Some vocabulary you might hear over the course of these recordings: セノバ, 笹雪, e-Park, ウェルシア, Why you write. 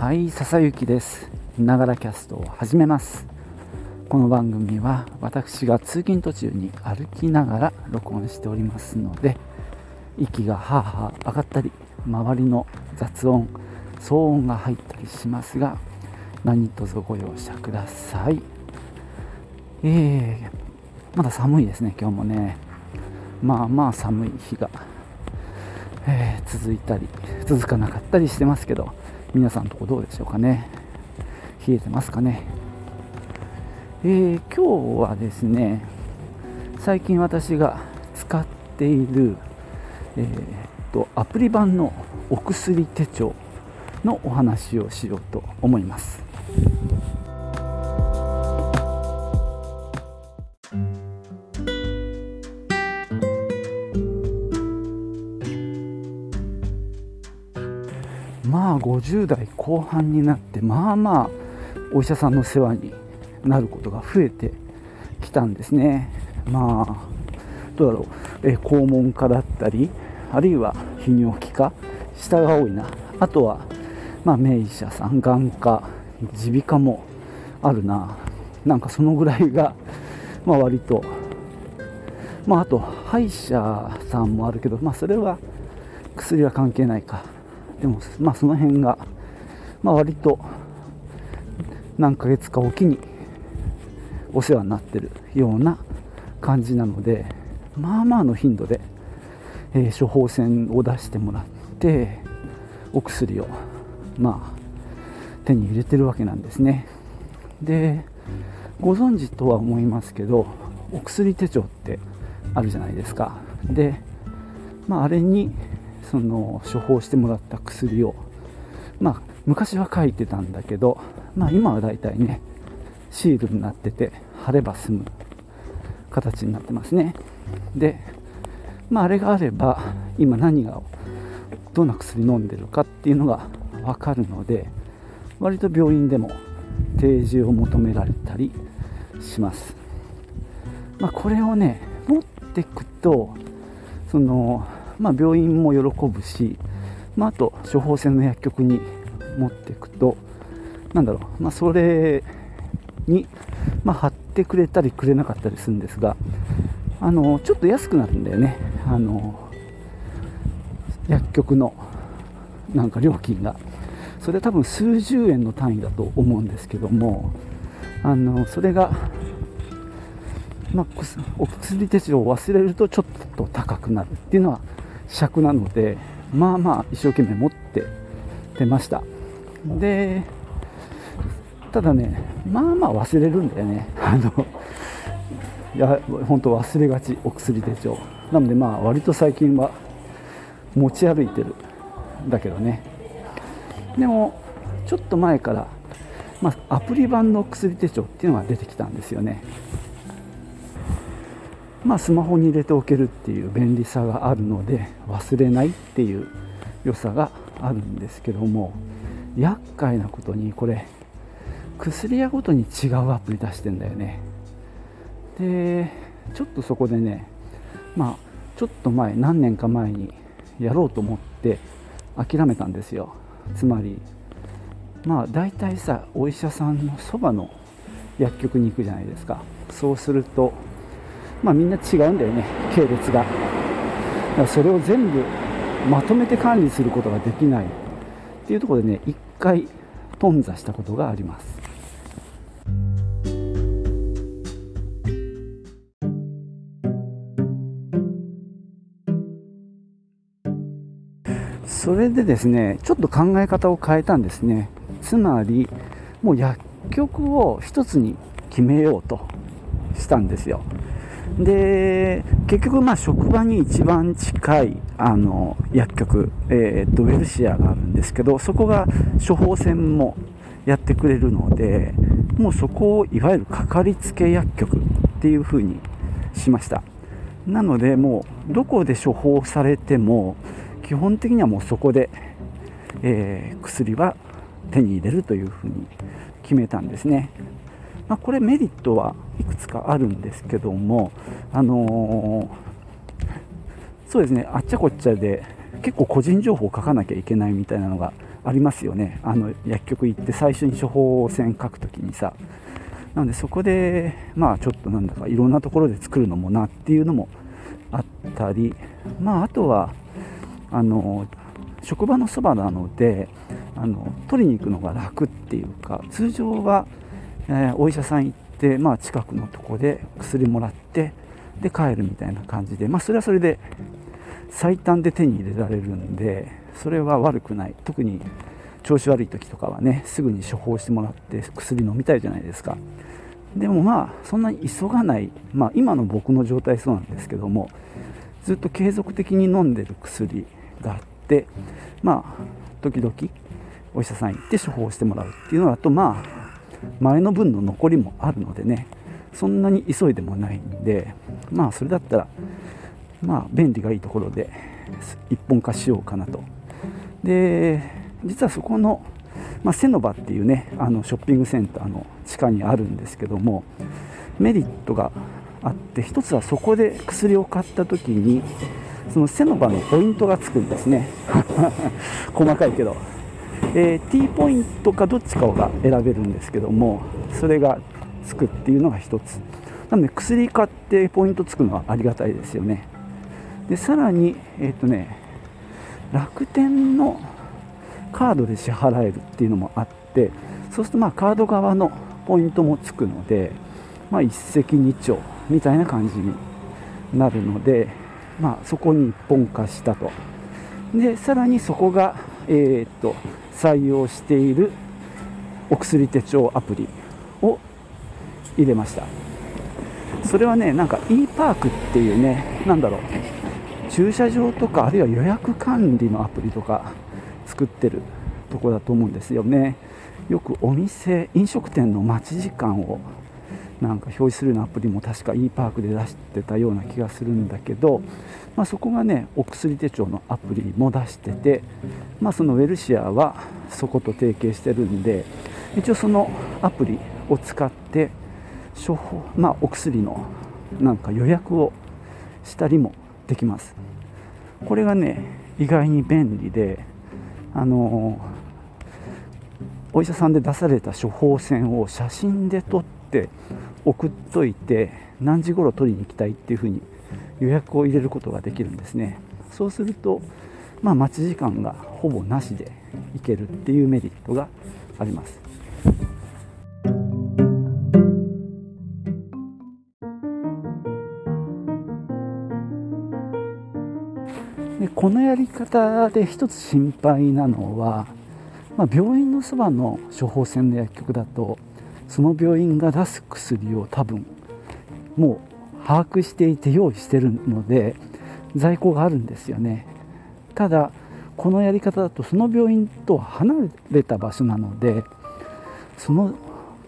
はい、笹雪です。ながらキャストを始めます。この番組は私が通勤途中に歩きながら録音しておりますので、息がハーハー上がったり、周りの雑音、騒音が入ったりしますが、何卒ご容赦ください。まだ寒いですね、今日もね。まあまあ寒い日が、続いたり、続かなかったりしてますけど、皆さんのとこどうでしょうかね。冷えてますかね。今日はですね、最近私が使っている、アプリ版のお薬手帳のお話をしようと思います。まあ50代後半になって、まあまあお医者さんの世話になることが増えてきたんですね。まあどうだろう、肛門科だったり、あるいは泌尿器科、下が多いな。あとは、まあ、名医者さん、眼科、耳鼻科もあるな。なんかそのぐらいが、まあ、割と、まあ、あと歯医者さんもあるけど、まあ、それは薬は関係ないか。でも、まあ、その辺が、まあ、割と何ヶ月かおきにお世話になってるような感じなので、まあまあの頻度で、処方箋を出してもらってお薬を、まあ、手に入れてるわけなんですね。で、ご存知とは思いますけど、お薬手帳ってあるじゃないですか。で、まあ、あれにその処方してもらった薬を、まあ、昔は書いてたんだけど、まあ、今はだいたいねシールになってて貼れば済む形になってますね。で、まあ、あれがあれば今何がどんな薬飲んでるかっていうのが分かるので、割と病院でも提示を求められたりします。まあ、これをね持っていくと、そのまあ、病院も喜ぶし、まあ、あと処方箋の薬局に持っていくと、なんだろう、まあ、それに、まあ、貼ってくれたりくれなかったりするんですが、ちょっと安くなるんだよね。薬局のなんか料金が、それ多分数十円の単位だと思うんですけども、それが、まあ、お薬手帳を忘れるとちょっと高くなるっていうのは尺なので、まあまあ一生懸命持って出ました。で、ただね、まあまあ忘れるんだよね。いや、本当忘れがち、お薬手帳なので、まあ割と最近は持ち歩いてるんだけどね。でもちょっと前から、まあ、アプリ版の薬手帳っていうのが出てきたんですよね。まあ、スマホに入れておけるっていう便利さがあるので、忘れないっていう良さがあるんですけども、厄介なことにこれ薬屋ごとに違うアプリ出してんだよね。で、ちょっとそこでね、まあちょっと前、何年か前にやろうと思って諦めたんですよ。つまり、まあ大体さ、お医者さんのそばの薬局に行くじゃないですか。そうするとまあ、みんな違うんだよね、系列が。だからそれを全部まとめて管理することができないっていうところでね、一回頓挫したことがあります。それでですね、ちょっと考え方を変えたんですね。つまりもう薬局を一つに決めようとしたんですよ。で、結局まあ職場に一番近い薬局、ウェルシアがあるんですけど、そこが処方箋もやってくれるので、もうそこをいわゆるかかりつけ薬局っていう風にしました。なので、もうどこで処方されても基本的にはもうそこで、薬は手に入れるという風に決めたんですね。まあ、これメリットはいくつかあるんですけども、そうですね、あっちゃこっちゃで結構個人情報を書かなきゃいけないみたいなのがありますよね、あの薬局行って最初に処方箋書くときにさ。なのでそこでまあちょっとなんだかいろんなところで作るのもなっていうのもあったり、まああとは職場のそばなので取りに行くのが楽っていうか、通常は、お医者さん行って、まあ、近くのとこで薬もらってで帰るみたいな感じで、まあ、それはそれで最短で手に入れられるんでそれは悪くない。特に調子悪い時とかはねすぐに処方してもらって薬飲みたいじゃないですか。でもまあそんなに急がない、まあ、今の僕の状態そうなんですけども、ずっと継続的に飲んでる薬があって、まあ、時々お医者さん行って処方してもらうっていうのだと、まあ前の分の残りもあるのでね、そんなに急いでもないんで、まあそれだったらまあ便利がいいところで一本化しようかなと。で実はそこの、まあ、セノバっていうねショッピングセンターの地下にあるんですけども、メリットがあって、一つはそこで薬を買った時にそのセノバのポイントがつくんですね細かいけど、T ポイントかどっちかが選べるんですけども、それがつくっていうのが一つなので、薬買ってポイントつくのはありがたいですよね。でさらに楽天のカードで支払えるっていうのもあって、そうするとまあカード側のポイントもつくので、まあ、一石二鳥みたいな感じになるので、まあ、そこに一本化したと。でさらにそこが、採用しているお薬手帳アプリを入れました。それはねなんか e パークっていうね、なんだろう、駐車場とかあるいは予約管理のアプリとか作ってるとこだと思うんですよね。よくお店飲食店の待ち時間をなんか表示するようなアプリも確か e パークで出してたような気がするんだけど、まあ、そこがねお薬手帳のアプリも出してて、まあ、そのウェルシアはそこと提携してるんで、一応そのアプリを使って処方、まあ、お薬のなんか予約をしたりもできます。これがね意外に便利で、お医者さんで出された処方箋を写真で撮って送っといて、何時頃取りに行きたいっていう風に予約を入れることができるんですね。そうすると、まあ、待ち時間がほぼなしで行けるっていうメリットがあります。でこのやり方で一つ心配なのは、まあ、病院のそばの処方箋の薬局だとその病院が出す薬を多分もう把握していて用意してるので在庫があるんですよね。ただこのやり方だとその病院と離れた場所なのでその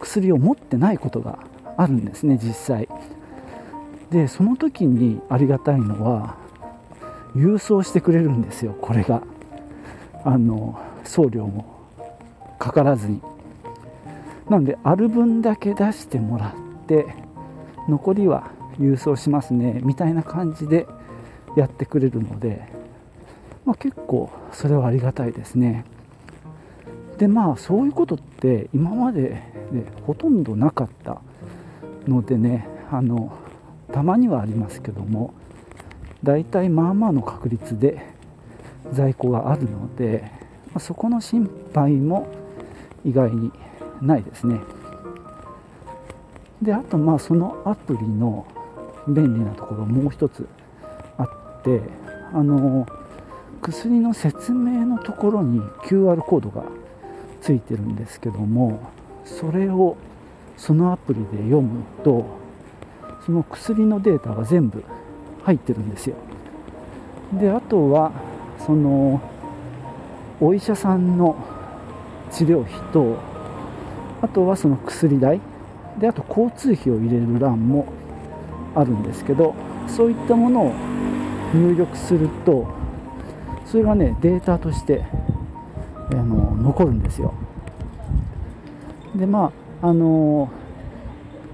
薬を持ってないことがあるんですね実際。でその時にありがたいのは郵送してくれるんですよ。これが送料もかからずに、なのである分だけ出してもらって残りは郵送しますねみたいな感じでやってくれるので、まあ、結構それはありがたいですね。でまあそういうことって今まで、ね、ほとんどなかったのでね、たまにはありますけどもだいたいまあまあの確率で在庫があるので、まあ、そこの心配も意外にないですね。であとまあそのアプリの便利なところもう一つあって、薬の説明のところに QR コードがついてるんですけども、それをそのアプリで読むとその薬のデータが全部入ってるんですよ。であとはそのお医者さんの治療費とあとはその薬代で、あと交通費を入れる欄もあるんですけど、そういったものを入力するとそれがねデータとして残るんですよ。でまあこ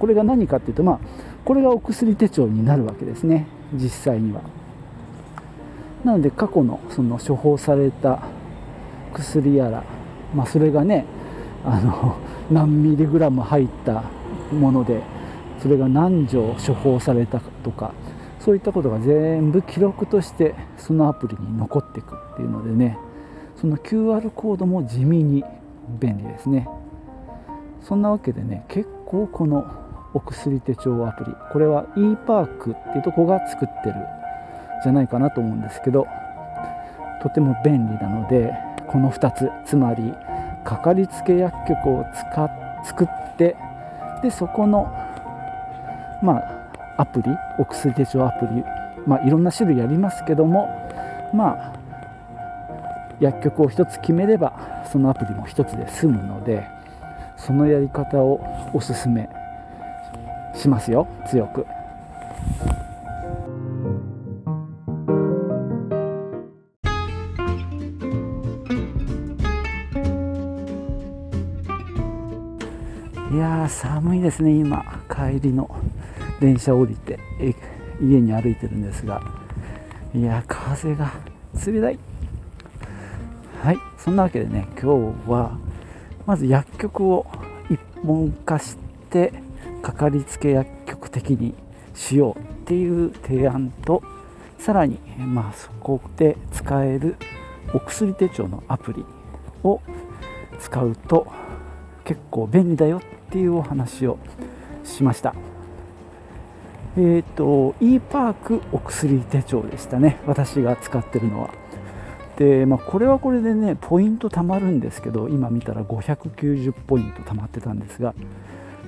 れが何かっていうと、まあこれがお薬手帳になるわけですね実際には。なので過去のその処方された薬やらまあ、それがね何ミリグラム入ったものでそれが何錠処方されたとかそういったことが全部記録としてそのアプリに残っていくっていうのでね、その QR コードも地味に便利ですね。そんなわけでね、結構このお薬手帳アプリ、これは e-Park っていうとこが作ってるじゃないかなと思うんですけど、とても便利なのでこの2つ、つまりかかりつけ薬局を作ってでそこのまあアプリ、お薬手帳アプリ、まあいろんな種類ありますけども、まあ薬局を1つ決めればそのアプリも1つで済むので、そのやり方をおすすめしますよ、強く。いやー寒いですね。今帰りの電車降りて家に歩いてるんですが、いや風が冷たい。はい、そんなわけでね、今日はまず薬局を一本化してかかりつけ薬局的にしようっていう提案と、さらにまあそこで使えるお薬手帳のアプリを使うと結構便利だよっていうお話をしました。e-Park お薬手帳でしたね、私が使ってるのは。でまあ、これはこれでねポイント貯まるんですけど、今見たら590ポイント貯まってたんですが、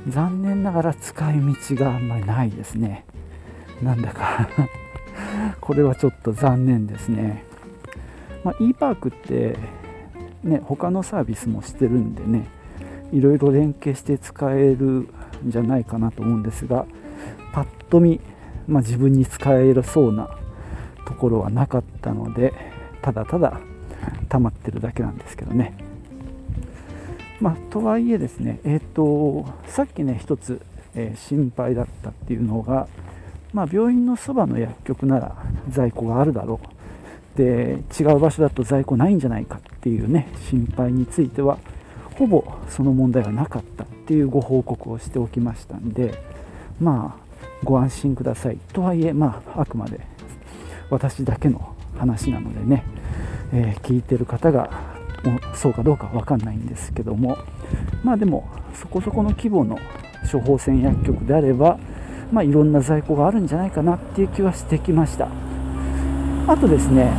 残念ながら使い道があんまりないですね。なんだかこれはちょっと残念ですね。まあ、e-Park って、ね、他のサービスもしてるんでね、いろいろ連携して使えるんじゃないかなと思うんですが、パッと見、まあ、自分に使えるそうなところはなかったので。ただただ溜まってるだけなんですけどね。まあ、とはいえですね、さっきね一つ、心配だったっていうのが、まあ、病院のそばの薬局なら在庫があるだろう、で違う場所だと在庫ないんじゃないかっていうね心配についてはほぼその問題がなかったっていうご報告をしておきましたんで、まあご安心ください。とはいえまああくまで私だけの話なのでね、聞いてる方がそうかどうか分かんないんですけども、まあでもそこそこの規模の処方箋薬局であれば、まあ、いろんな在庫があるんじゃないかなっていう気はしてきました。あとですね、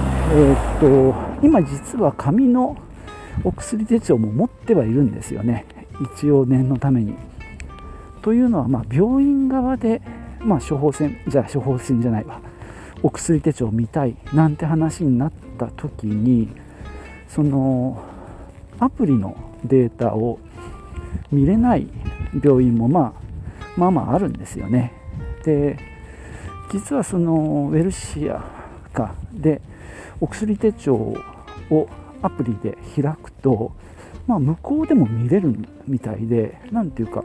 今実は紙のお薬手帳も持ってはいるんですよね、一応念のために。というのは、まあ、病院側で、まあ、お薬手帳見たいなんて話になった時に、そのアプリのデータを見れない病院もまああるんですよね。で実はそのウェルシアかでお薬手帳をアプリで開くと、まあ、向こうでも見れるみたいで、なんていうか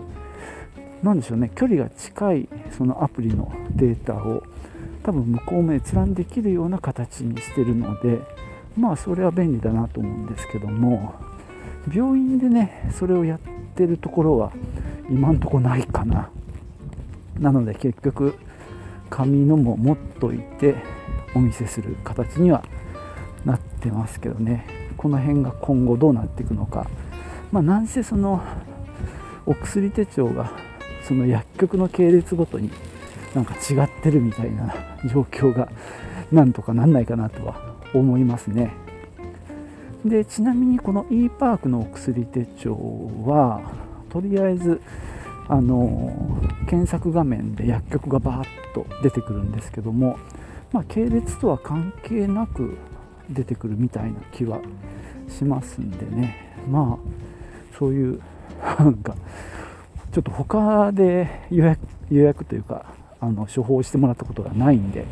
なんでしょうね、距離が近いそのアプリのデータを多分向こうも閲覧できるような形にしてるので、まあそれは便利だなと思うんですけども、病院でねそれをやってるところは今んとこないかな。なので結局紙のも持っといてお見せする形にはなってますけどね、この辺が今後どうなっていくのか。まあなんせそのお薬手帳がその薬局の系列ごとになんか違ってるみたいな状況がなんとかなんないかなとは思いますね。でちなみにこの e-Park のお薬手帳はとりあえず検索画面で薬局がバーッと出てくるんですけども、まあ、系列とは関係なく出てくるみたいな気はしますんでね、まあそういうなんかちょっと他で予約というか処方してもらったことがないんで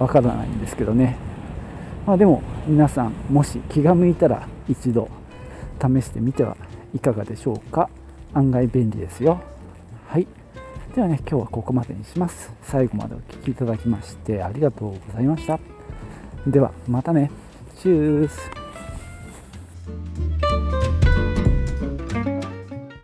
わからないんですけどね。まあでも皆さんもし気が向いたら一度試してみてはいかがでしょうか。案外便利ですよ。はい、ではね今日はここまでにします。最後までお聞きいただきましてありがとうございました。ではまたね。チュース。